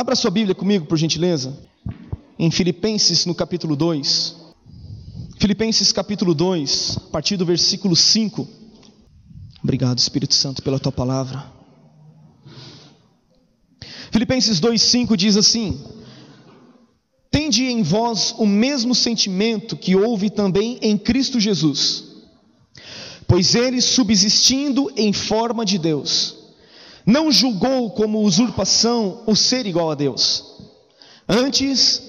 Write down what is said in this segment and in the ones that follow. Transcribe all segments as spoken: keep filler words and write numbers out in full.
Abra sua Bíblia comigo, por gentileza, em Filipenses, no capítulo dois. Filipenses, capítulo dois, a partir do versículo cinco. Obrigado, Espírito Santo, pela tua palavra. Filipenses dois, cinco diz assim: Tende em vós o mesmo sentimento que houve também em Cristo Jesus, pois ele, subsistindo em forma de Deus, não julgou como usurpação o ser igual a Deus. Antes,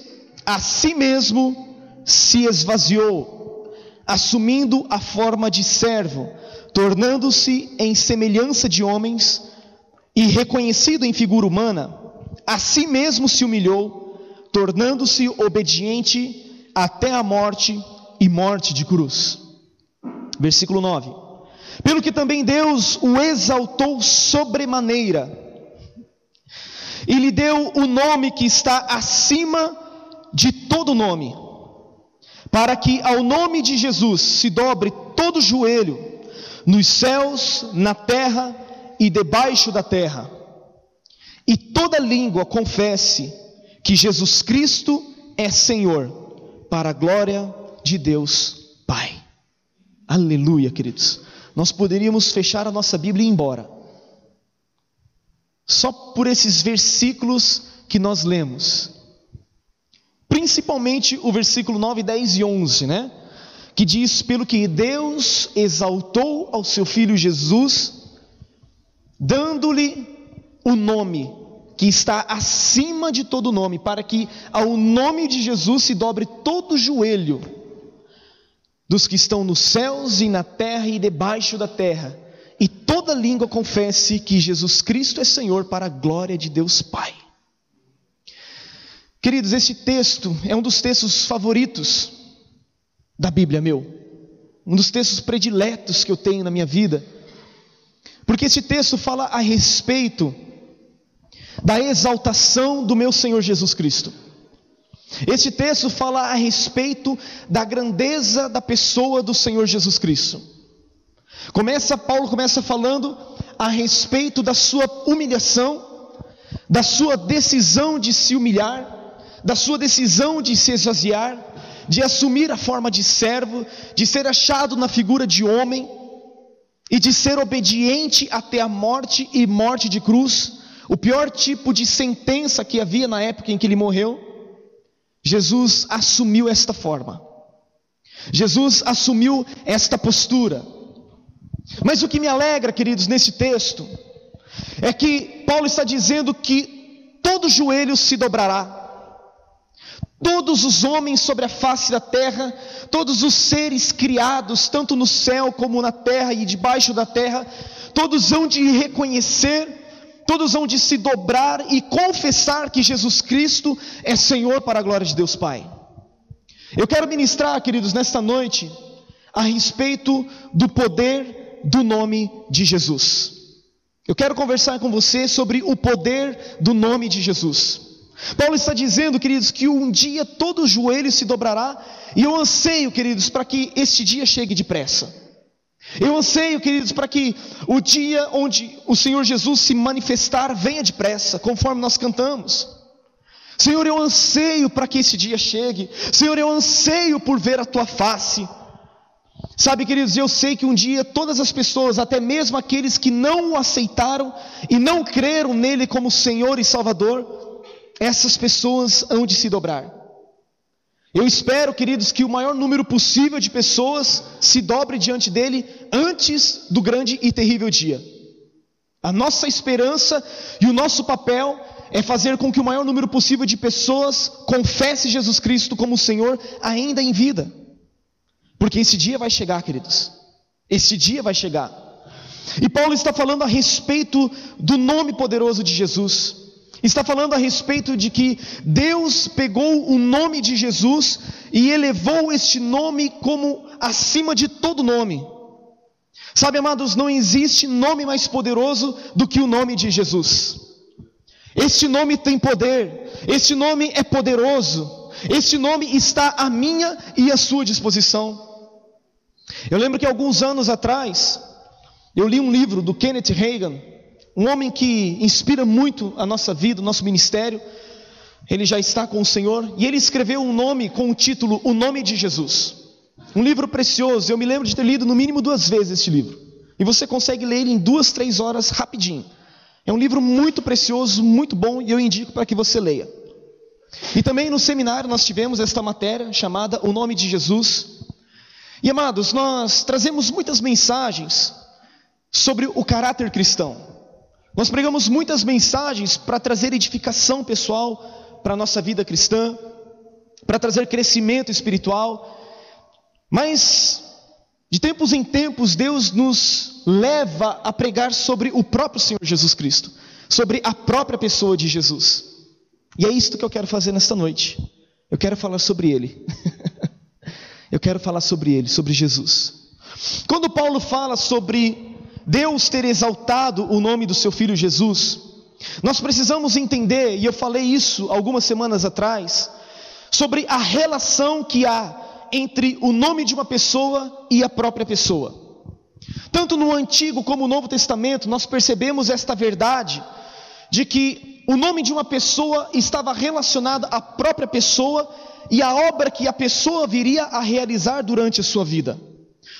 a si mesmo se esvaziou, assumindo a forma de servo, tornando-se em semelhança de homens e reconhecido em figura humana, a si mesmo se humilhou, tornando-se obediente até a morte e morte de cruz. Versículo nove: Pelo que também Deus o exaltou sobremaneira, e lhe deu o nome que está acima de todo nome, para que ao nome de Jesus se dobre todo joelho, nos céus, na terra e debaixo da terra, e toda língua confesse que Jesus Cristo é Senhor, para a glória de Deus Pai. Aleluia, queridos. Nós poderíamos fechar a nossa Bíblia e ir embora, só por esses versículos que nós lemos, principalmente o versículo nove, dez e onze, né? Que diz: pelo que Deus exaltou ao seu Filho Jesus, dando-lhe o nome que está acima de todo nome, para que ao nome de Jesus se dobre todo joelho, dos que estão nos céus e na terra e debaixo da terra, e toda língua confesse que Jesus Cristo é Senhor, para a glória de Deus Pai. Queridos, esse texto é um dos textos favoritos da Bíblia, meu, um dos textos prediletos que eu tenho na minha vida, porque esse texto fala a respeito da exaltação do meu Senhor Jesus Cristo. Esse texto fala a respeito da grandeza da pessoa do Senhor Jesus Cristo. Começa, Paulo começa falando a respeito da sua humilhação, da sua decisão de se humilhar, da sua decisão de se esvaziar, de assumir a forma de servo, de ser achado na figura de homem, e de ser obediente até a morte e morte de cruz, o pior tipo de sentença que havia na época em que ele morreu. Jesus assumiu esta forma, Jesus assumiu esta postura. Mas o que me alegra, queridos, nesse texto, é que Paulo está dizendo que todo joelho se dobrará, todos os homens sobre a face da terra, todos os seres criados, tanto no céu como na terra e debaixo da terra, todos hão de reconhecer, todos hão de se dobrar e confessar que Jesus Cristo é Senhor, para a glória de Deus Pai. Eu quero ministrar, queridos, nesta noite, a respeito do poder do nome de Jesus. Eu quero conversar com você sobre o poder do nome de Jesus. Paulo está dizendo, queridos, que um dia todo joelho se dobrará, e eu anseio, queridos, para que este dia chegue depressa. Eu anseio, queridos, para que o dia onde o Senhor Jesus se manifestar venha depressa, conforme nós cantamos. Senhor, eu anseio para que esse dia chegue. Senhor, eu anseio por ver a tua face. Sabe, queridos, eu sei que um dia todas as pessoas, até mesmo aqueles que não o aceitaram e não creram nele como Senhor e Salvador, essas pessoas hão de se dobrar. Eu espero, queridos, que o maior número possível de pessoas se dobre diante dele antes do grande e terrível dia. A nossa esperança e o nosso papel é fazer com que o maior número possível de pessoas confesse Jesus Cristo como Senhor ainda em vida. Porque esse dia vai chegar, queridos. Esse dia vai chegar. E Paulo está falando a respeito do nome poderoso de Jesus. Está falando a respeito de que Deus pegou o nome de Jesus e elevou este nome como acima de todo nome. Sabe, amados, não existe nome mais poderoso do que o nome de Jesus. Este nome tem poder, este nome é poderoso, este nome está à minha e à sua disposição. Eu lembro que alguns anos atrás, eu li um livro do Kenneth Hagin, um homem que inspira muito a nossa vida, o nosso ministério. Ele já está com o Senhor, e ele escreveu um nome com o título O Nome de Jesus. Um livro precioso. Eu me lembro de ter lido no mínimo duas vezes este livro, e você consegue ler ele em duas, três horas rapidinho. É um livro muito precioso, muito bom, e eu indico para que você leia. E também no seminário nós tivemos esta matéria chamada O Nome de Jesus. E amados, nós trazemos muitas mensagens sobre o caráter cristão. Nós pregamos muitas mensagens para trazer edificação pessoal para a nossa vida cristã, para trazer crescimento espiritual. Mas de tempos em tempos Deus nos leva a pregar sobre o próprio Senhor Jesus Cristo, sobre a própria pessoa de Jesus. E é isto que eu quero fazer nesta noite. Eu quero falar sobre Ele. Eu quero falar sobre Ele, sobre Jesus. Quando Paulo fala sobre Deus ter exaltado o nome do seu Filho Jesus, nós precisamos entender, e eu falei isso algumas semanas atrás, sobre a relação que há entre o nome de uma pessoa e a própria pessoa. Tanto no Antigo como no Novo Testamento, nós percebemos esta verdade, de que o nome de uma pessoa estava relacionado à própria pessoa e à obra que a pessoa viria a realizar durante a sua vida.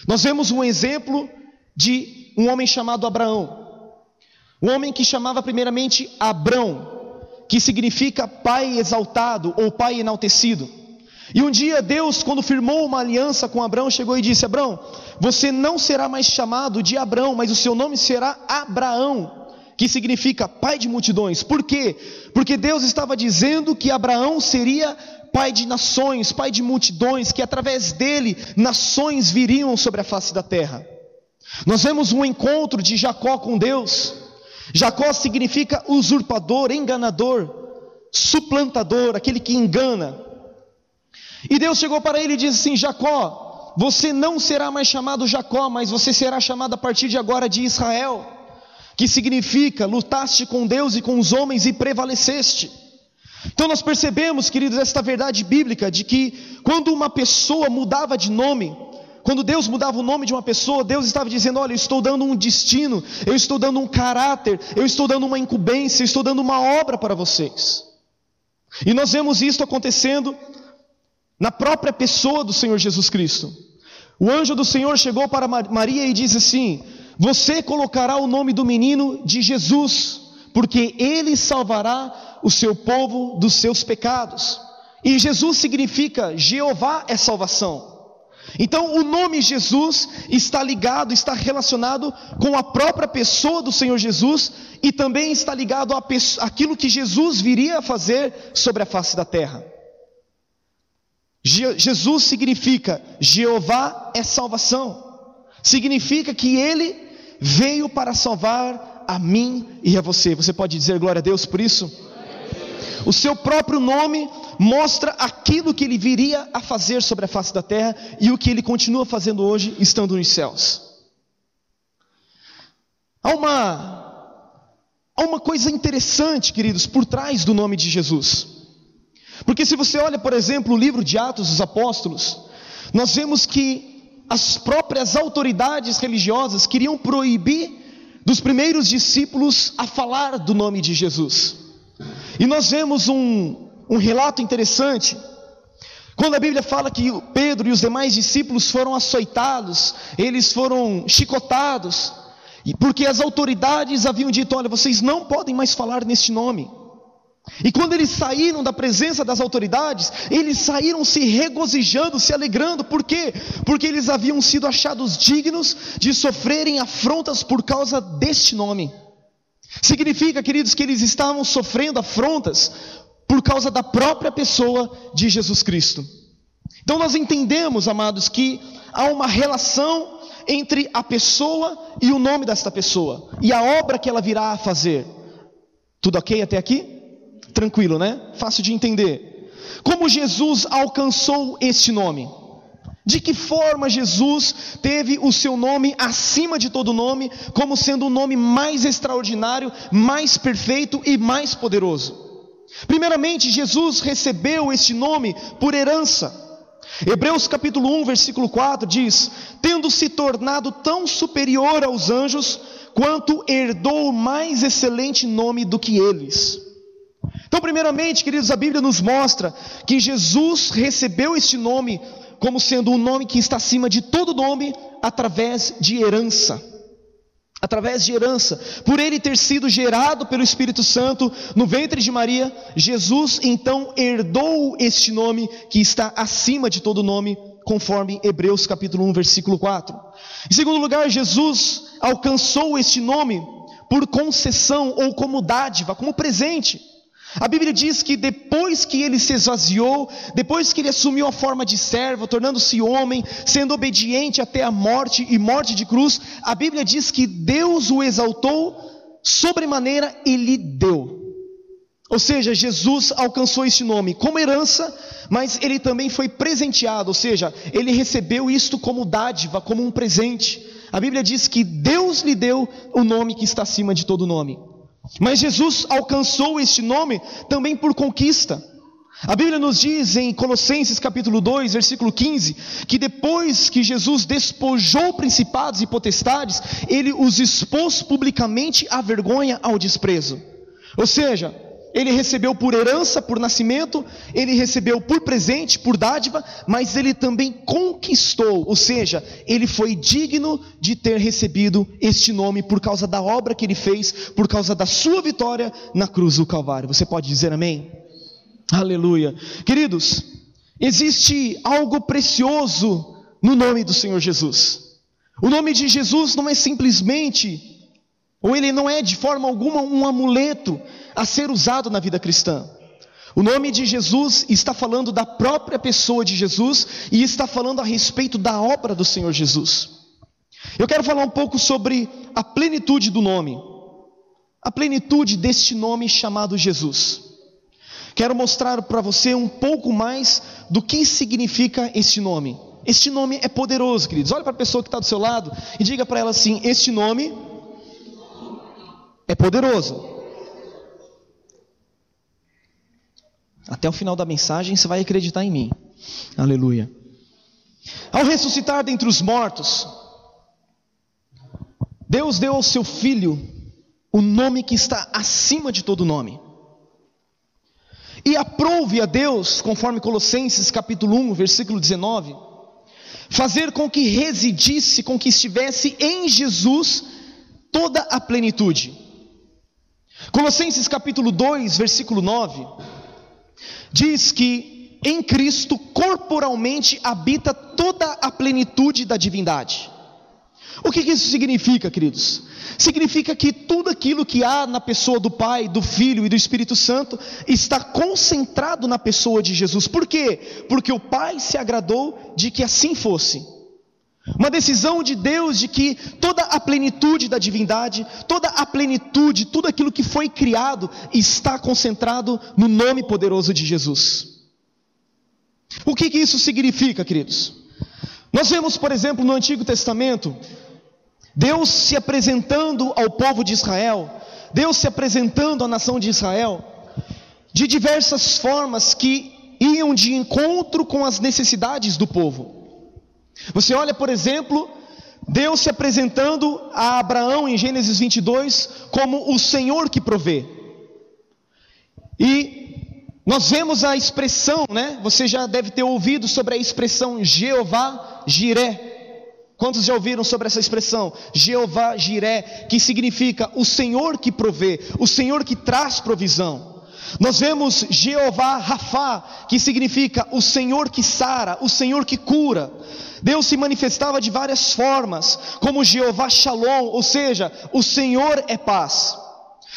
Nós vemos um exemplo de um homem chamado Abraão. Um homem que chamava primeiramente Abrão, que significa pai exaltado ou pai enaltecido. E um dia Deus, quando firmou uma aliança com Abrão, chegou e disse: Abrão, você não será mais chamado de Abrão, mas o seu nome será Abraão, que significa pai de multidões. Por quê? Porque Deus estava dizendo que Abraão seria pai de nações, pai de multidões, que através dele nações viriam sobre a face da terra. Nós vemos um encontro de Jacó com Deus. Jacó significa usurpador, enganador, suplantador, aquele que engana. E Deus chegou para ele e disse assim: Jacó, você não será mais chamado Jacó, mas você será chamado a partir de agora de Israel, que significa lutaste com Deus e com os homens e prevaleceste. Então nós percebemos, queridos, esta verdade bíblica de que quando uma pessoa mudava de nome, quando Deus mudava o nome de uma pessoa, Deus estava dizendo: olha, eu estou dando um destino, eu estou dando um caráter, eu estou dando uma incumbência, eu estou dando uma obra para vocês. E nós vemos isso acontecendo na própria pessoa do Senhor Jesus Cristo. O anjo do Senhor chegou para Maria e disse assim: você colocará o nome do menino de Jesus, porque ele salvará o seu povo dos seus pecados. E Jesus significa Jeová é salvação. Então o nome Jesus está ligado, está relacionado com a própria pessoa do Senhor Jesus, e também está ligado àquilo que Jesus viria a fazer sobre a face da terra. Jesus significa Jeová é salvação, significa que Ele veio para salvar a mim e a você. Você pode dizer glória a Deus por isso? O seu próprio nome mostra aquilo que Ele viria a fazer sobre a face da terra e o que Ele continua fazendo hoje estando nos céus. Há uma, há uma coisa interessante, queridos, por trás do nome de Jesus. Porque se você olha, por exemplo, o livro de Atos dos Apóstolos, nós vemos que as próprias autoridades religiosas queriam proibir dos primeiros discípulos a falar do nome de Jesus. E nós vemos um, um relato interessante, quando a Bíblia fala que Pedro e os demais discípulos foram açoitados, eles foram chicotados, porque as autoridades haviam dito: olha, vocês não podem mais falar neste nome. E quando eles saíram da presença das autoridades, eles saíram se regozijando, se alegrando. Por quê? Porque eles haviam sido achados dignos de sofrerem afrontas por causa deste nome. Significa, queridos, que eles estavam sofrendo afrontas por causa da própria pessoa de Jesus Cristo. Então nós entendemos, amados, que há uma relação entre a pessoa e o nome desta pessoa, e a obra que ela virá a fazer. Tudo ok até aqui? Tranquilo, né? Fácil de entender. Como Jesus alcançou este nome? De que forma Jesus teve o seu nome acima de todo nome, como sendo o nome mais extraordinário, mais perfeito e mais poderoso? Primeiramente, Jesus recebeu este nome por herança. Hebreus capítulo um, versículo quatro diz: tendo se tornado tão superior aos anjos, quanto herdou mais excelente nome do que eles. Então, primeiramente, queridos, a Bíblia nos mostra que Jesus recebeu este nome como sendo um nome que está acima de todo nome, através de herança. Através de herança, por ele ter sido gerado pelo Espírito Santo no ventre de Maria, Jesus então herdou este nome que está acima de todo nome, conforme Hebreus capítulo um, versículo quatro. Em segundo lugar, Jesus alcançou este nome por concessão ou como dádiva, como presente. A Bíblia diz que depois que ele se esvaziou, depois que ele assumiu a forma de servo, tornando-se homem, sendo obediente até a morte e morte de cruz, a Bíblia diz que Deus o exaltou sobremaneira e lhe deu. Ou seja, Jesus alcançou este nome como herança, mas ele também foi presenteado, ou seja, ele recebeu isto como dádiva, como um presente. A Bíblia diz que Deus lhe deu o nome que está acima de todo nome. Mas Jesus alcançou este nome também por conquista. A Bíblia nos diz em Colossenses capítulo dois, versículo quinze, que depois que Jesus despojou principados e potestades, ele os expôs publicamente à vergonha, ao desprezo. Ou seja, ele recebeu por herança, por nascimento, ele recebeu por presente, por dádiva, mas ele também conquistou, ou seja, ele foi digno de ter recebido este nome por causa da obra que ele fez, por causa da sua vitória na cruz do Calvário. Você pode dizer amém? Aleluia. Queridos, existe algo precioso no nome do Senhor Jesus. O nome de Jesus não é simplesmente, ou ele não é de forma alguma um amuleto a ser usado na vida cristã. O nome de Jesus está falando da própria pessoa de Jesus e está falando a respeito da obra do Senhor Jesus. Eu quero falar um pouco sobre a plenitude do nome, a plenitude deste nome chamado Jesus. Quero mostrar para você um pouco mais do que significa este nome. Este nome é poderoso, queridos. Olha para a pessoa que está do seu lado e diga para ela assim: este nome é poderoso. Até o final da mensagem você vai acreditar em mim. Aleluia. Ao ressuscitar dentre os mortos, Deus deu ao seu Filho o nome que está acima de todo nome. E aprouve a Deus, conforme Colossenses capítulo um, versículo dezenove, fazer com que residisse, com que estivesse em Jesus toda a plenitude. Colossenses capítulo dois, versículo nove, diz que em Cristo corporalmente habita toda a plenitude da divindade. O que, que isso significa, queridos? Significa que tudo aquilo que há na pessoa do Pai, do Filho e do Espírito Santo está concentrado na pessoa de Jesus. Por quê? Porque o Pai se agradou de que assim fosse. Uma decisão de Deus de que toda a plenitude da divindade, toda a plenitude, tudo aquilo que foi criado, está concentrado no nome poderoso de Jesus. O que, que isso significa, queridos? Nós vemos, por exemplo, no Antigo Testamento, Deus se apresentando ao povo de Israel, Deus se apresentando à nação de Israel, de diversas formas que iam de encontro com as necessidades do povo. Você olha, por exemplo, Deus se apresentando a Abraão em Gênesis vinte e dois como o Senhor que provê. E nós vemos a expressão, né? Você já deve ter ouvido sobre a expressão Jeová Jiré. Quantos já ouviram sobre essa expressão? Jeová Jiré, que significa o Senhor que provê, o Senhor que traz provisão. Nós vemos Jeová Rafá, que significa o Senhor que sara, o Senhor que cura. Deus se manifestava de várias formas, como Jeová Shalom, ou seja, o Senhor é paz.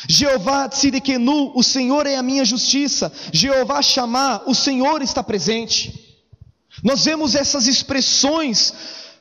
Jeová Tzidkenu, o Senhor é a minha justiça. Jeová Shammah, o Senhor está presente. Nós vemos essas expressões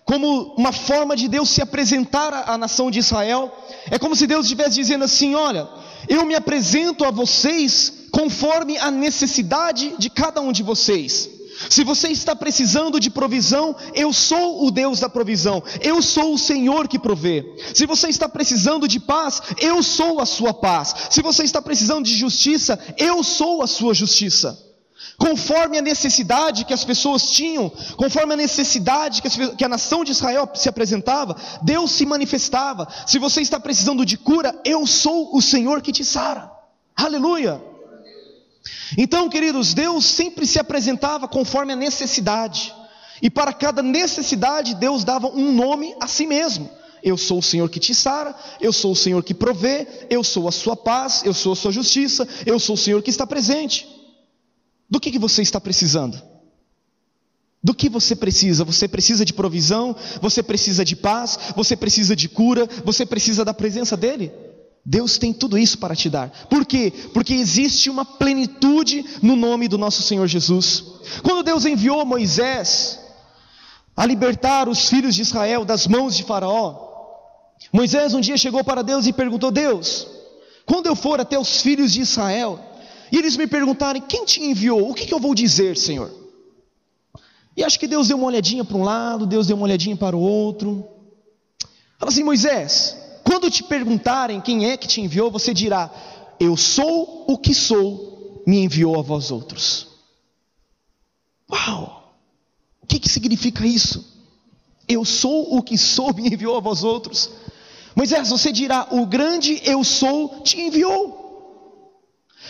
como uma forma de Deus se apresentar à nação de Israel. É como se Deus estivesse dizendo assim: olha, eu me apresento a vocês conforme a necessidade de cada um de vocês. Se você está precisando de provisão, eu sou o Deus da provisão, eu sou o Senhor que provê. Se você está precisando de paz, eu sou a sua paz. Se você está precisando de justiça, eu sou a sua justiça. conforme a necessidade que as pessoas tinham, conforme a necessidade que, as, que a nação de Israel se apresentava, Deus se manifestava. Se você está precisando de cura, eu sou o Senhor que te sara, aleluia. Então, queridos, Deus sempre se apresentava conforme a necessidade, e para cada necessidade Deus dava um nome a si mesmo. Eu sou o Senhor que te sara, eu sou o Senhor que provê, eu sou a sua paz, eu sou a sua justiça, eu sou o Senhor que está presente. Do que, que você está precisando? Do que você precisa? Você precisa de provisão, você precisa de paz, você precisa de cura, você precisa da presença dEle? Deus tem tudo isso para te dar. Por quê? Porque existe uma plenitude no nome do nosso Senhor Jesus. Quando Deus enviou Moisés a libertar os filhos de Israel das mãos de Faraó, Moisés um dia chegou para Deus e perguntou: Deus, quando eu for até os filhos de Israel e eles me perguntarem quem te enviou, o que, que eu vou dizer, Senhor? E acho que Deus deu uma olhadinha para um lado, Deus deu uma olhadinha para o outro. Fala assim: Moisés, quando te perguntarem quem é que te enviou, você dirá: eu sou o que sou, me enviou a vós outros. Uau! O que, que significa isso? Eu sou o que sou, me enviou a vós outros. Moisés, você dirá: o grande eu sou te enviou.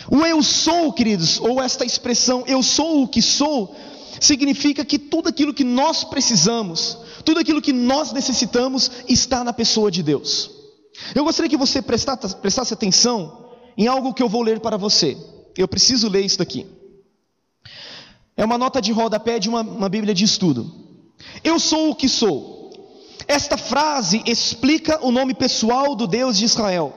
O eu sou, queridos, ou esta expressão eu sou o que sou, significa que tudo aquilo que nós precisamos, tudo aquilo que nós necessitamos, está na pessoa de Deus. Eu gostaria que você prestasse atenção em algo que eu vou ler para você. Eu preciso ler isso daqui. É uma nota de rodapé de uma, uma Bíblia de estudo. Eu sou o que sou. Esta frase explica o nome pessoal do Deus de Israel,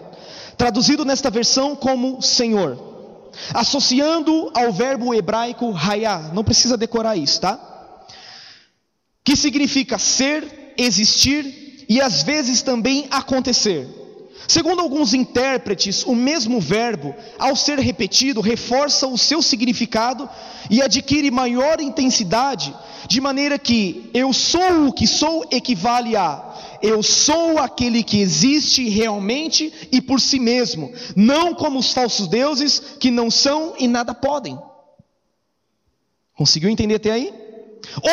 traduzido nesta versão como Senhor, associando ao verbo hebraico hayá. Não precisa decorar isso, tá? Que significa ser, existir e às vezes também acontecer. Segundo alguns intérpretes, o mesmo verbo, ao ser repetido, reforça o seu significado e adquire maior intensidade, de maneira que eu sou o que sou equivale a eu sou aquele que existe realmente e por si mesmo, não como os falsos deuses que não são e nada podem. Conseguiu entender até aí?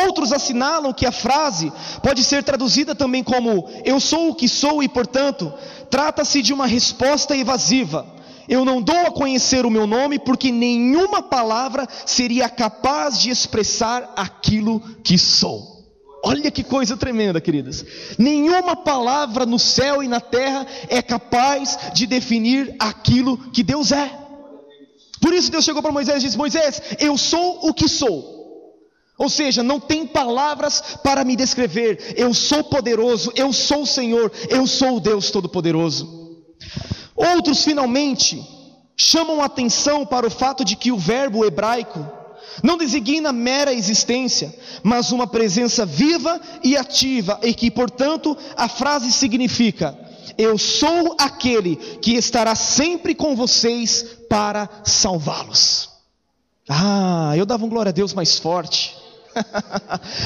Outros assinalam que a frase pode ser traduzida também como eu sou o que sou e, portanto, trata-se de uma resposta evasiva. Eu não dou a conhecer o meu nome porque nenhuma palavra seria capaz de expressar aquilo que sou. Olha que coisa tremenda, queridas. Nenhuma palavra no céu e na terra é capaz de definir aquilo que Deus é. Por isso Deus chegou para Moisés e disse: Moisés, eu sou o que sou. Ou seja, não tem palavras para me descrever. Eu sou poderoso, eu sou o Senhor, eu sou o Deus Todo-Poderoso. Outros finalmente chamam atenção para o fato de que o verbo hebraico não designa mera existência, mas uma presença viva e ativa, e que, portanto, a frase significa: eu sou aquele que estará sempre com vocês para salvá-los. Ah, eu dava um glória a Deus mais forte.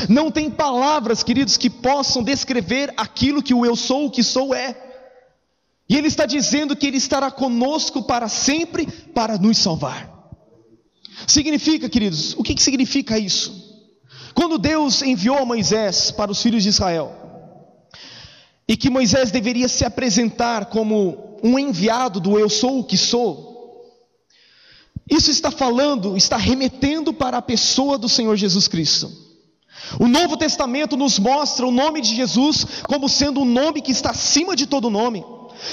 Não tem palavras, queridos, que possam descrever aquilo que o eu sou, o que sou é. E Ele está dizendo que Ele estará conosco para sempre, para nos salvar. Significa, queridos, o que, que significa isso? Quando Deus enviou Moisés para os filhos de Israel, e que Moisés deveria se apresentar como um enviado do eu sou o que sou, isso está falando, está remetendo para a pessoa do Senhor Jesus Cristo. O Novo Testamento nos mostra o nome de Jesus como sendo um nome que está acima de todo nome.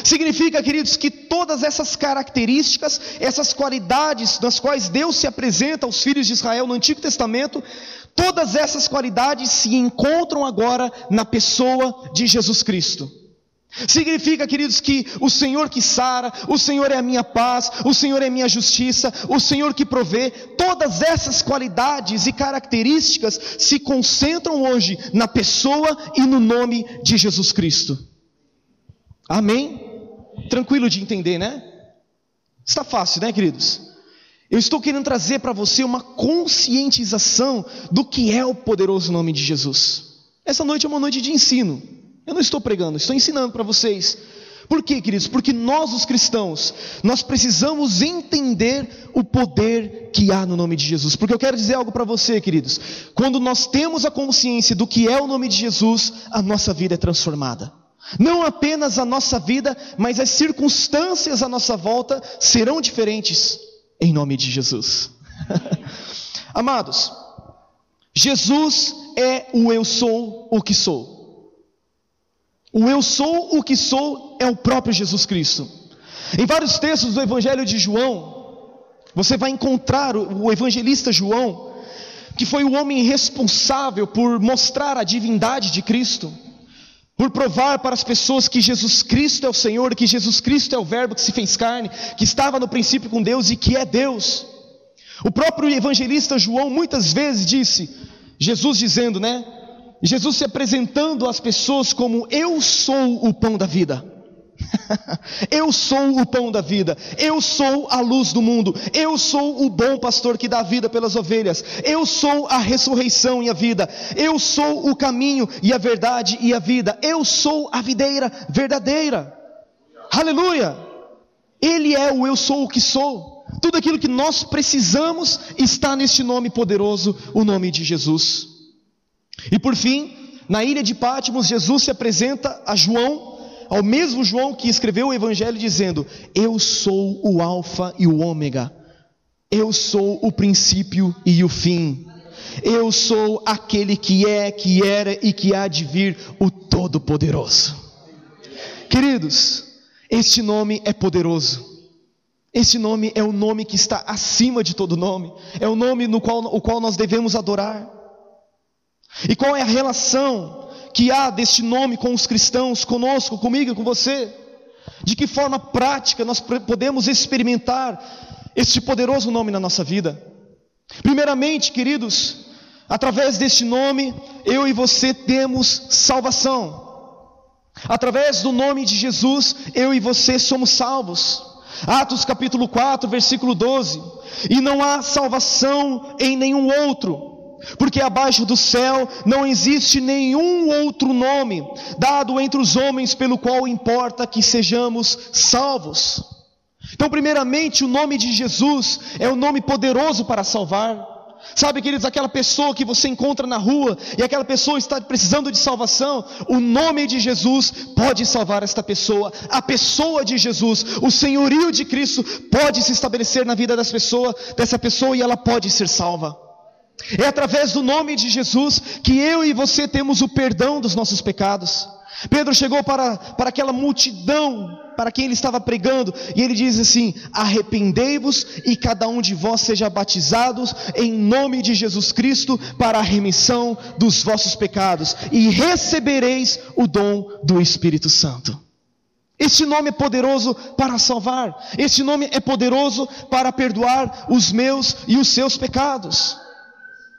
Significa, queridos, que todas essas características, essas qualidades nas quais Deus se apresenta aos filhos de Israel no Antigo Testamento, todas essas qualidades se encontram agora na pessoa de Jesus Cristo. Significa, queridos, que o Senhor que sara, o Senhor é a minha paz, o Senhor é a minha justiça, o Senhor que provê, todas essas qualidades e características se concentram hoje na pessoa e no nome de Jesus Cristo. Amém? Tranquilo de entender, né? Está fácil, né, queridos? Eu estou querendo trazer para você uma conscientização do que é o poderoso nome de Jesus. Essa noite é uma noite de ensino. Eu não estou pregando, estou ensinando para vocês. Por quê, queridos? Porque nós, os cristãos, nós precisamos entender o poder que há no nome de Jesus. Porque eu quero dizer algo para você, queridos. Quando nós temos a consciência do que é o nome de Jesus, a nossa vida é transformada. Não apenas a nossa vida, mas as circunstâncias à nossa volta serão diferentes em nome de Jesus. Amados, Jesus é o eu sou o que sou. O eu sou o que sou é o próprio Jesus Cristo. Em vários textos do Evangelho de João, você vai encontrar o evangelista João, que foi o homem responsável por mostrar a divindade de Cristo, por provar para as pessoas que Jesus Cristo é o Senhor, que Jesus Cristo é o Verbo que se fez carne, que estava no princípio com Deus e que é Deus. O próprio evangelista João muitas vezes disse, Jesus dizendo, né? Jesus se apresentando às pessoas como eu sou o pão da vida, eu sou o pão da vida, eu sou a luz do mundo, eu sou o bom pastor que dá vida pelas ovelhas, eu sou a ressurreição e a vida, eu sou o caminho e a verdade e a vida, eu sou a videira verdadeira, aleluia, ele é o eu sou o que sou, tudo aquilo que nós precisamos está neste nome poderoso, o nome de Jesus. E por fim, na ilha de Pátimos, Jesus se apresenta a João, ao mesmo João que escreveu o Evangelho dizendo, eu sou o alfa e o ômega, eu sou o princípio e o fim, eu sou aquele que é, que era e que há de vir, o Todo-Poderoso. Queridos, este nome é poderoso. Este nome é o nome que está acima de todo nome, é o nome no qual, o qual nós devemos adorar. E qual é a relação que há deste nome com os cristãos, conosco, comigo e com você? De que forma prática nós podemos experimentar este poderoso nome na nossa vida? Primeiramente, queridos, através deste nome, eu e você temos salvação. Através do nome de Jesus, eu e você somos salvos. Atos capítulo quatro, versículo doze. E não há salvação em nenhum outro, porque abaixo do céu não existe nenhum outro nome dado entre os homens pelo qual importa que sejamos salvos. Então, primeiramente, o nome de Jesus é um nome poderoso para salvar. Sabe, queridos, aquela pessoa que você encontra na rua e aquela pessoa está precisando de salvação, o nome de Jesus pode salvar esta pessoa. A pessoa de Jesus, o senhorio de Cristo pode se estabelecer na vida das pessoas, dessa pessoa, e ela pode ser salva. É através do nome de Jesus que eu e você temos o perdão dos nossos pecados. Pedro chegou para, para aquela multidão, para quem ele estava pregando, e ele diz assim, arrependei-vos e cada um de vós seja batizado em nome de Jesus Cristo para a remissão dos vossos pecados, e recebereis o dom do Espírito Santo. Este nome é poderoso para salvar, este nome é poderoso para perdoar os meus e os seus pecados.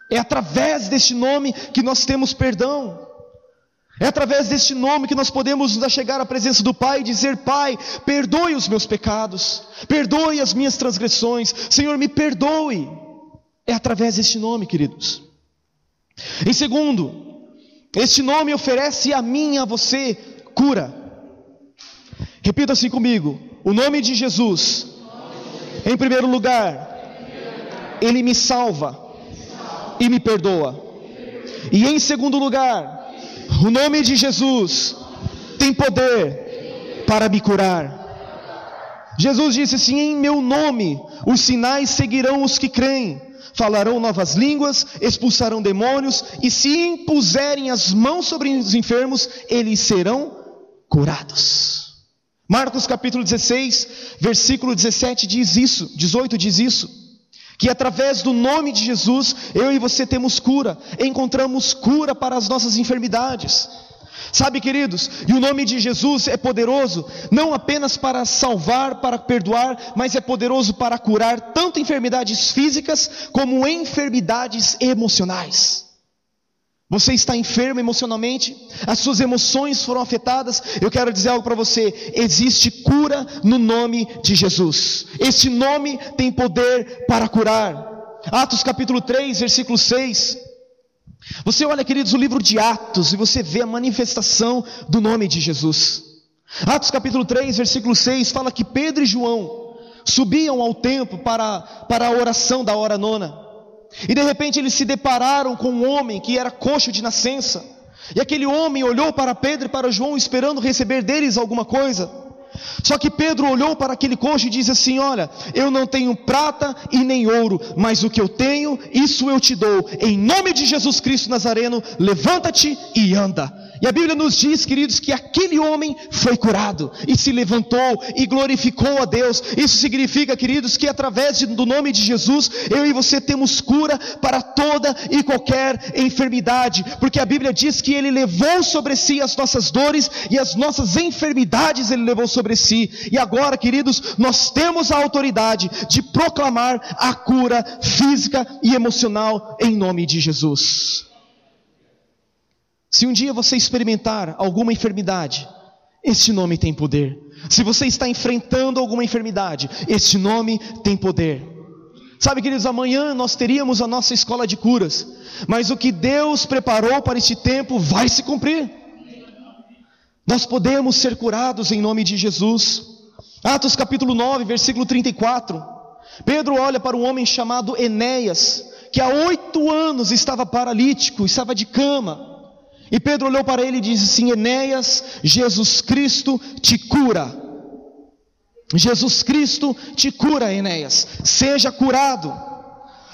É através deste nome que nós temos perdão. É através deste nome que nós podemos nos achegar à presença do Pai e dizer, Pai, perdoe os meus pecados, perdoe as minhas transgressões, Senhor, me perdoe. É através deste nome, queridos. Em segundo, este nome oferece a mim e a você cura. Repita assim comigo, o nome de Jesus, em primeiro lugar, ele me salva e me perdoa. E em segundo lugar, o nome de Jesus tem poder para me curar. Jesus disse assim, em meu nome os sinais seguirão os que creem, falarão novas línguas, expulsarão demônios, e se impuserem as mãos sobre os enfermos, eles serão curados. Marcos capítulo dezesseis, versículo dezessete diz isso, dezoito diz isso, que através do nome de Jesus, eu e você temos cura, encontramos cura para as nossas enfermidades. Sabe, queridos, e o nome de Jesus é poderoso, não apenas para salvar, para perdoar, mas é poderoso para curar tanto enfermidades físicas, como enfermidades emocionais. Você está enfermo emocionalmente, as suas emoções foram afetadas, eu quero dizer algo para você, existe cura no nome de Jesus, este nome tem poder para curar. Atos capítulo três, versículo seis, você olha, queridos, o livro de Atos e você vê a manifestação do nome de Jesus. Atos capítulo três, versículo seis, fala que Pedro e João subiam ao templo para, para a oração da hora nona. E de repente eles se depararam com um homem que era coxo de nascença. E aquele homem olhou para Pedro e para João esperando receber deles alguma coisa. Só que Pedro olhou para aquele coxo e disse assim: olha, eu não tenho prata e nem ouro, mas o que eu tenho, isso eu te dou. Em nome de Jesus Cristo Nazareno, levanta-te e anda. E a Bíblia nos diz, queridos, que aquele homem foi curado e se levantou e glorificou a Deus. Isso significa, queridos, que através do nome de Jesus, eu e você temos cura para toda e qualquer enfermidade, porque a Bíblia diz que Ele levou sobre si as nossas dores e as nossas enfermidades Ele levou sobre si. E agora, queridos, nós temos a autoridade de proclamar a cura física e emocional em nome de Jesus. Se um dia você experimentar alguma enfermidade, este nome tem poder. Se você está enfrentando alguma enfermidade, este nome tem poder. Sabe, queridos, amanhã nós teríamos a nossa escola de curas, mas o que Deus preparou para este tempo vai se cumprir. Nós podemos ser curados em nome de Jesus. Atos capítulo nove, versículo trinta e quatro. Pedro olha para um homem chamado Enéas, que há oito anos estava paralítico, estava de cama. E Pedro olhou para ele e disse assim: Enéas, Jesus Cristo te cura. Jesus Cristo te cura, Enéas, seja curado.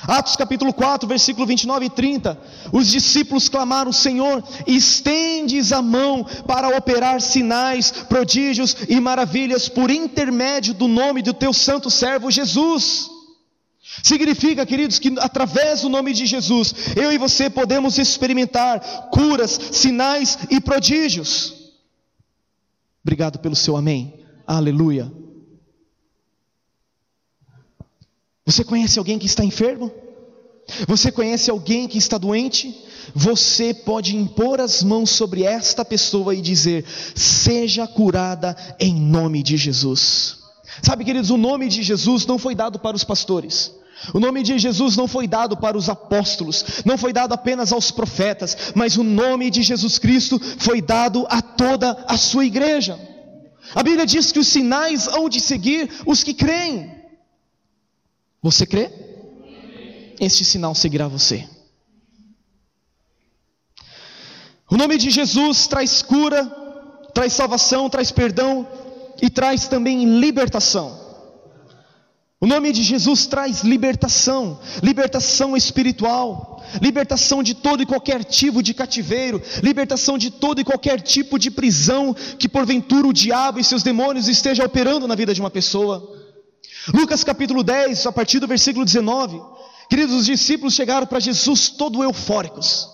Atos capítulo quatro, versículo vinte e nove e trinta. Os discípulos clamaram: Senhor, estendes a mão para operar sinais, prodígios e maravilhas por intermédio do nome do teu santo servo Jesus. Significa, queridos, que através do nome de Jesus, eu e você podemos experimentar curas, sinais e prodígios. Obrigado pelo seu amém. Aleluia. Você conhece alguém que está enfermo? Você conhece alguém que está doente? Você pode impor as mãos sobre esta pessoa e dizer: seja curada em nome de Jesus. Sabe, queridos, o nome de Jesus não foi dado para os pastores. O nome de Jesus não foi dado para os apóstolos, não foi dado apenas aos profetas, mas o nome de Jesus Cristo foi dado a toda a sua igreja. A Bíblia diz que os sinais hão de seguir os que creem. Você crê? Este sinal seguirá você. O nome de Jesus traz cura, traz salvação, traz perdão e traz também libertação. O nome de Jesus traz libertação, libertação espiritual, libertação de todo e qualquer tipo de cativeiro, libertação de todo e qualquer tipo de prisão que porventura o diabo e seus demônios esteja operando na vida de uma pessoa. Lucas capítulo dez, a partir do versículo dezenove, queridos, os discípulos chegaram para Jesus todo eufóricos.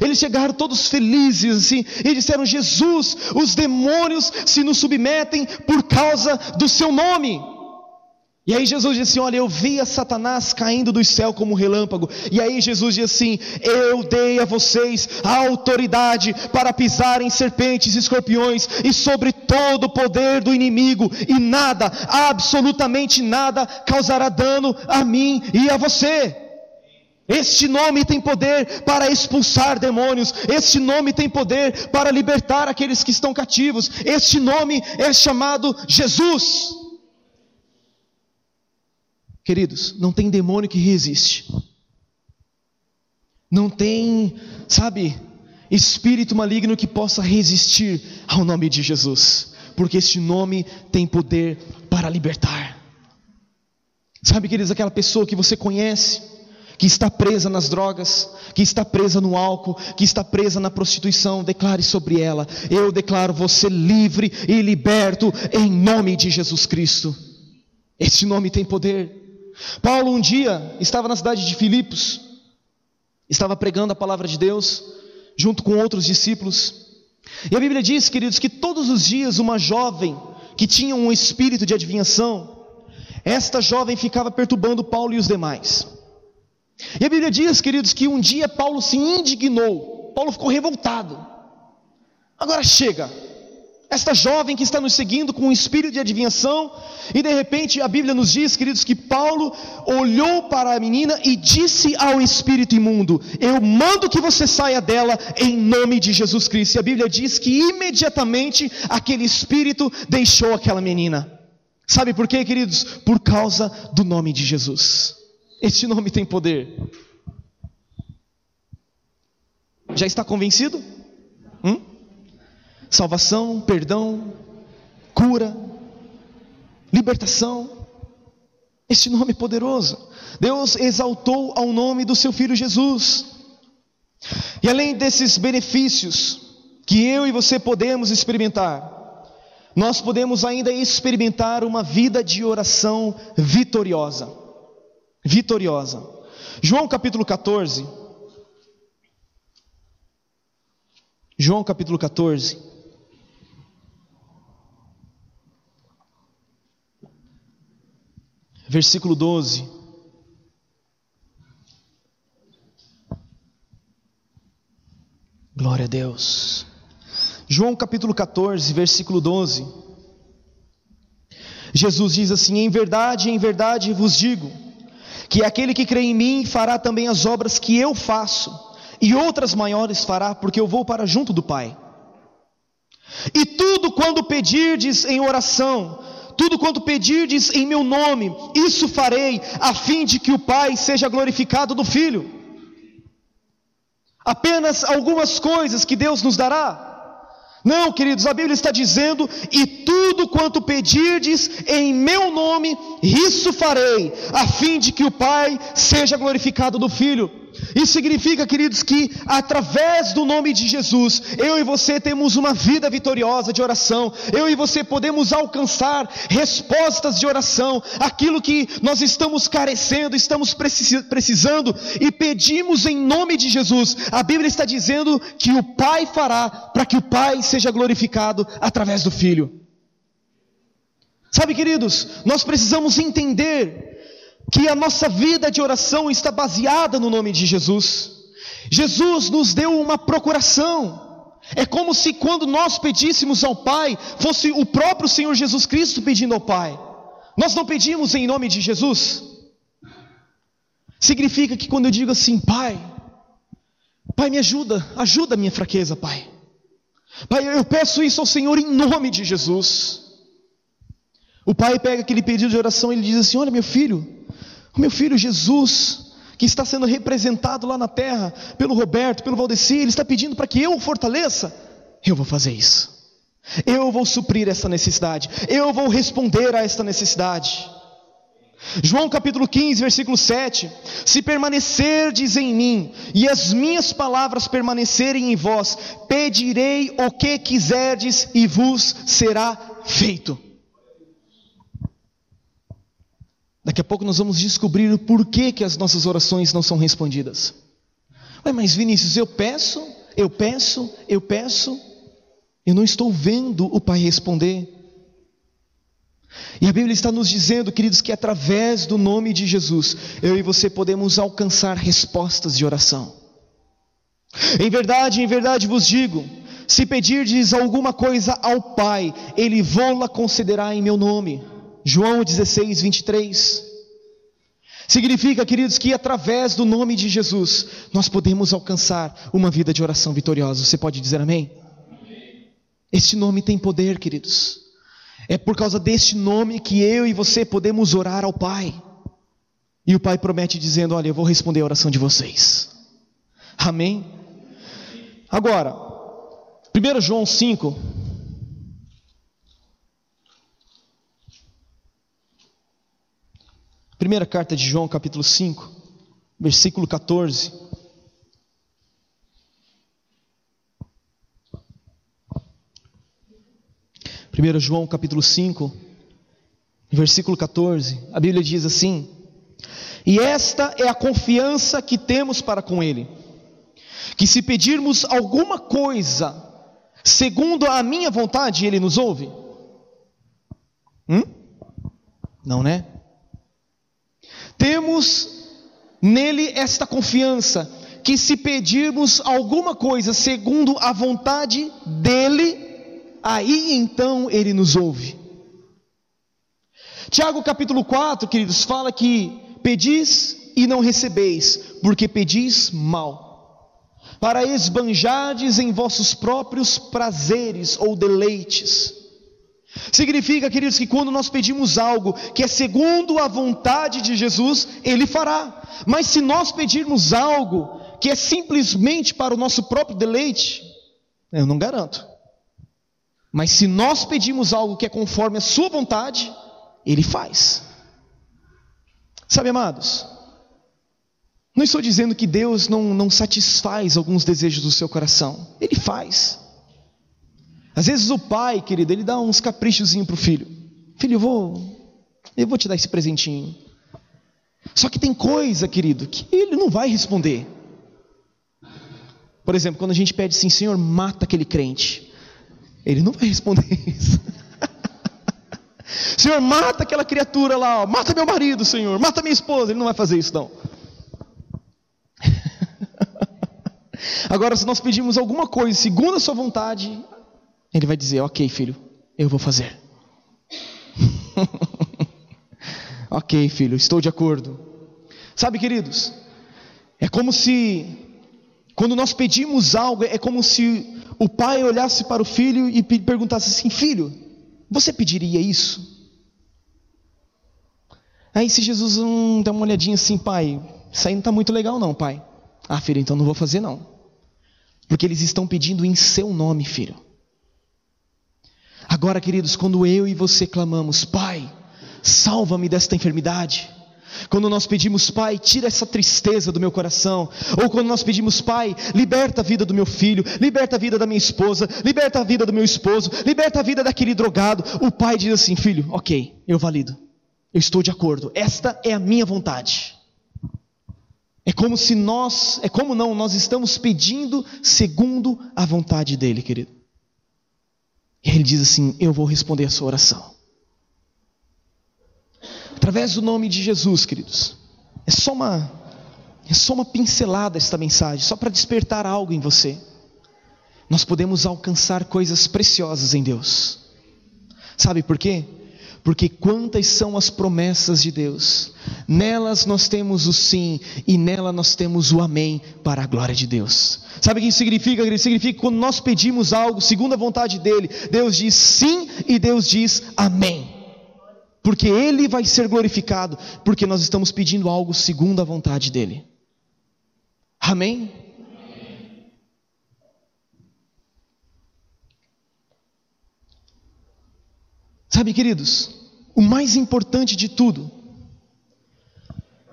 Eles chegaram todos felizes assim, e disseram: Jesus, os demônios se nos submetem por causa do seu nome. E aí Jesus disse: olha, eu via Satanás caindo do céu como um relâmpago. E aí Jesus disse assim: eu dei a vocês a autoridade para pisarem serpentes e escorpiões e sobre todo o poder do inimigo, e nada, absolutamente nada, causará dano a mim e a você. Este nome tem poder para expulsar demônios, este nome tem poder para libertar aqueles que estão cativos, este nome é chamado Jesus. Queridos, não tem demônio que resiste, não tem, sabe, espírito maligno que possa resistir ao nome de Jesus, porque este nome tem poder para libertar. Sabe, queridos, aquela pessoa que você conhece, que está presa nas drogas, que está presa no álcool, que está presa na prostituição, declare sobre ela: eu declaro você livre e liberto em nome de Jesus Cristo. Este nome tem poder. Paulo um dia estava na cidade de Filipos, estava pregando a palavra de Deus, junto com outros discípulos, e a Bíblia diz, queridos, que todos os dias uma jovem que tinha um espírito de adivinhação, esta jovem ficava perturbando Paulo e os demais. E a Bíblia diz, queridos, que um dia Paulo se indignou, Paulo ficou revoltado. Agora chega, Esta jovem que está nos seguindo com um espírito de adivinhação, e de repente a Bíblia nos diz, queridos, que Paulo olhou para a menina e disse ao espírito imundo: eu mando que você saia dela em nome de Jesus Cristo. E a Bíblia diz que imediatamente aquele espírito deixou aquela menina. Sabe por quê, queridos? Por causa do nome de Jesus. Este nome tem poder. Já está convencido? Hum? Salvação, perdão, cura, libertação, este nome poderoso. Deus exaltou ao nome do seu Filho Jesus. E além desses benefícios que eu e você podemos experimentar, nós podemos ainda experimentar uma vida de oração vitoriosa. Vitoriosa. João capítulo catorze. João capítulo catorze. Versículo doze. Glória a Deus. João capítulo catorze, versículo doze. Jesus diz assim: em verdade, em verdade vos digo, que aquele que crê em mim fará também as obras que eu faço, e outras maiores fará, porque eu vou para junto do Pai. E tudo quando pedirdes em oração, tudo quanto pedirdes em meu nome, isso farei, a fim de que o Pai seja glorificado no Filho. Apenas algumas coisas que Deus nos dará. Não, queridos, a Bíblia está dizendo: e tudo quanto pedirdes em meu nome, isso farei, a fim de que o Pai seja glorificado no Filho. Isso significa, queridos, que através do nome de Jesus, eu e você temos uma vida vitoriosa de oração. Eu e você podemos alcançar respostas de oração, aquilo que nós estamos carecendo, estamos precisando, e pedimos em nome de Jesus. A Bíblia está dizendo que o Pai fará, para que o Pai seja glorificado através do Filho. Sabe, queridos, nós precisamos entender que a nossa vida de oração está baseada no nome de Jesus. Jesus nos deu uma procuração. É como se quando nós pedíssemos ao Pai, fosse o próprio Senhor Jesus Cristo pedindo ao Pai. Nós não pedimos em nome de Jesus. Significa que quando eu digo assim: Pai, Pai, me ajuda, ajuda a minha fraqueza, Pai. Pai, eu peço isso ao Senhor em nome de Jesus. O Pai pega aquele pedido de oração e ele diz assim: olha, meu filho, o meu filho Jesus, que está sendo representado lá na terra pelo Roberto, pelo Valdeci, ele está pedindo para que eu o fortaleça. Eu vou fazer isso. Eu vou suprir essa necessidade. Eu vou responder a esta necessidade. João capítulo quinze, versículo sete: se permanecerdes em mim e as minhas palavras permanecerem em vós, pedirei o que quiserdes e vos será feito. Daqui a pouco nós vamos descobrir o porquê que as nossas orações não são respondidas. Ué, mas Vinícius, eu peço, eu peço, eu peço, eu não estou vendo o Pai responder. E a Bíblia está nos dizendo, queridos, que através do nome de Jesus, eu e você podemos alcançar respostas de oração. Em verdade, em verdade vos digo, se pedirdes alguma coisa ao Pai, Ele vô-la concederá em meu nome. João dezesseis, vinte e três. Significa, queridos, que através do nome de Jesus, nós podemos alcançar uma vida de oração vitoriosa. Você pode dizer amém? Amém. Este nome tem poder, queridos. É por causa deste nome que eu e você podemos orar ao Pai. E o Pai promete dizendo: olha, eu vou responder a oração de vocês. Amém? Agora, primeiro João cinco... Primeira carta de João, capítulo cinco, versículo catorze. Primeira João, capítulo cinco, versículo catorze. A Bíblia diz assim: e esta é a confiança que temos para com Ele, que se pedirmos alguma coisa segundo a minha vontade, Ele nos ouve. Hum? Não, né? Temos nele esta confiança, que se pedirmos alguma coisa segundo a vontade dele, aí então ele nos ouve. Tiago capítulo quatro, queridos, fala que pedis e não recebeis, porque pedis mal, para esbanjades em vossos próprios prazeres ou deleites. Significa, queridos, que quando nós pedimos algo que é segundo a vontade de Jesus, Ele fará. Mas se nós pedirmos algo que é simplesmente para o nosso próprio deleite, eu não garanto. Mas se nós pedimos algo que é conforme a sua vontade, Ele faz. Sabe, amados, não estou dizendo que Deus não, não satisfaz alguns desejos do seu coração. Ele faz. Às vezes o pai, querido, ele dá uns caprichozinhos para o filho. Filho, eu vou, eu vou te dar esse presentinho. Só que tem coisa, querido, que ele não vai responder. Por exemplo, quando a gente pede assim, Senhor, mata aquele crente. Ele não vai responder isso. Senhor, mata aquela criatura lá, ó. Mata meu marido, Senhor, mata minha esposa. Ele não vai fazer isso, não. Agora, se nós pedimos alguma coisa segundo a sua vontade, Ele vai dizer, ok filho, eu vou fazer. Ok filho, estou de acordo. Sabe, queridos, é como se, quando nós pedimos algo, é como se o pai olhasse para o filho e perguntasse assim, filho, você pediria isso? Aí se Jesus hum, dá uma olhadinha assim, pai, isso aí não está muito legal não, pai. Ah filho, então não vou fazer não. Porque eles estão pedindo em seu nome, filho. Agora, queridos, quando eu e você clamamos, Pai, salva-me desta enfermidade, quando nós pedimos, Pai, tira essa tristeza do meu coração, ou quando nós pedimos, Pai, liberta a vida do meu filho, liberta a vida da minha esposa, liberta a vida do meu esposo, liberta a vida daquele drogado, o Pai diz assim, filho, ok, eu valido, eu estou de acordo, esta é a minha vontade. É como se nós, é como não, nós estamos pedindo segundo a vontade dele, querido. E ele diz assim, eu vou responder a sua oração. Através do nome de Jesus, queridos. É só uma, é só uma pincelada esta mensagem, só para despertar algo em você. Nós podemos alcançar coisas preciosas em Deus. Sabe por quê? Porque quantas são as promessas de Deus. Nelas nós temos o sim e nela nós temos o amém para a glória de Deus. Sabe o que isso significa? Significa que quando nós pedimos algo segundo a vontade dEle, Deus diz sim e Deus diz amém. Porque Ele vai ser glorificado, porque nós estamos pedindo algo segundo a vontade dEle. Amém? Sabe, queridos, o mais importante de tudo,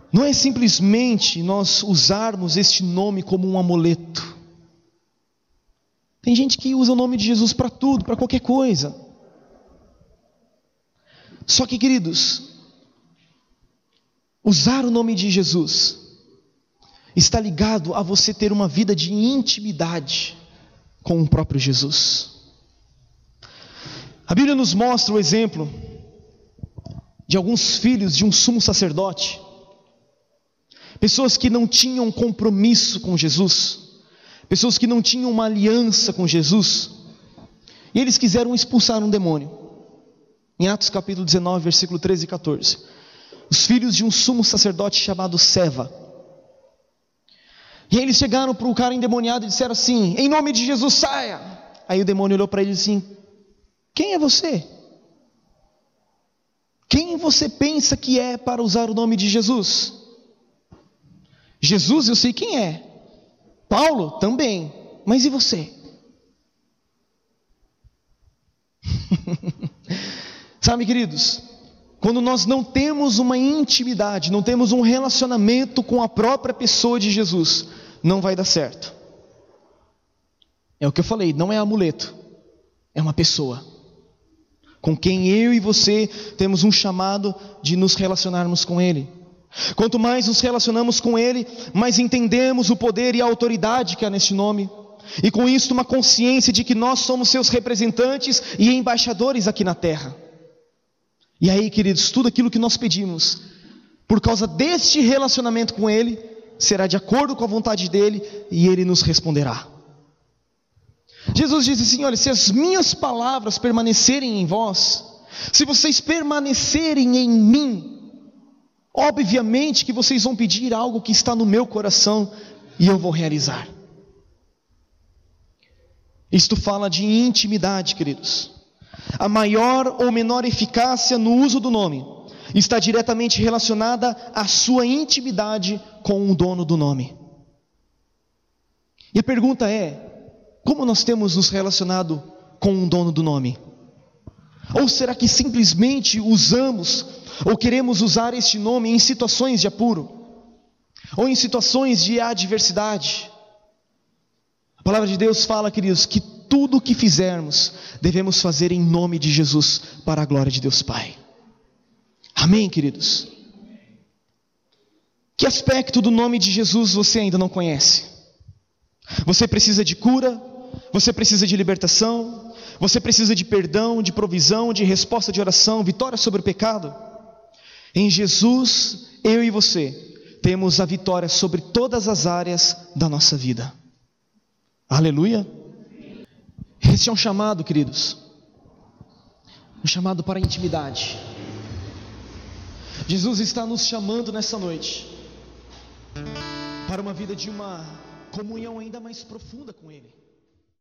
não é simplesmente nós usarmos este nome como um amuleto. Tem gente que usa o nome de Jesus para tudo, para qualquer coisa. Só que, queridos, usar o nome de Jesus está ligado a você ter uma vida de intimidade com o próprio Jesus. A Bíblia nos mostra o exemplo de alguns filhos de um sumo sacerdote, pessoas que não tinham compromisso com Jesus, pessoas que não tinham uma aliança com Jesus, e eles quiseram expulsar um demônio. Em Atos capítulo dezenove, versículo treze e quatorze, os filhos de um sumo sacerdote chamado Seva, e aí eles chegaram para o cara endemoniado e disseram assim, em nome de Jesus saia. Aí o demônio olhou para ele e disse assim, quem é você? Quem você pensa que é para usar o nome de Jesus? Jesus eu sei quem é. Paulo também. Mas e você? Sabe, queridos, quando nós não temos uma intimidade, não temos um relacionamento com a própria pessoa de Jesus, não vai dar certo. É o que eu falei, não é amuleto, é uma pessoa com quem eu e você temos um chamado de nos relacionarmos com Ele. Quanto mais nos relacionamos com Ele, mais entendemos o poder e a autoridade que há neste nome. E com isso uma consciência de que nós somos seus representantes e embaixadores aqui na terra. E aí, queridos, tudo aquilo que nós pedimos, por causa deste relacionamento com Ele, será de acordo com a vontade dEle e Ele nos responderá. Jesus diz assim, olha, se as minhas palavras permanecerem em vós, se vocês permanecerem em mim, obviamente que vocês vão pedir algo que está no meu coração e eu vou realizar. Isto fala de intimidade, queridos. A maior ou menor eficácia no uso do nome está diretamente relacionada à sua intimidade com o dono do nome. E a pergunta é, como nós temos nos relacionado com o dono do nome? Ou será que simplesmente usamos ou queremos usar este nome em situações de apuro? Ou em situações de adversidade? A palavra de Deus fala, queridos, que tudo o que fizermos devemos fazer em nome de Jesus para a glória de Deus Pai. Amém, queridos? Que aspecto do nome de Jesus você ainda não conhece? Você precisa de cura, você precisa de libertação, você precisa de perdão, de provisão, de resposta de oração, vitória sobre o pecado. Em Jesus, eu e você temos a vitória sobre todas as áreas da nossa vida. Aleluia! Esse é um chamado, queridos, um chamado para a intimidade. Jesus está nos chamando nessa noite para uma vida de uma comunhão ainda mais profunda com Ele.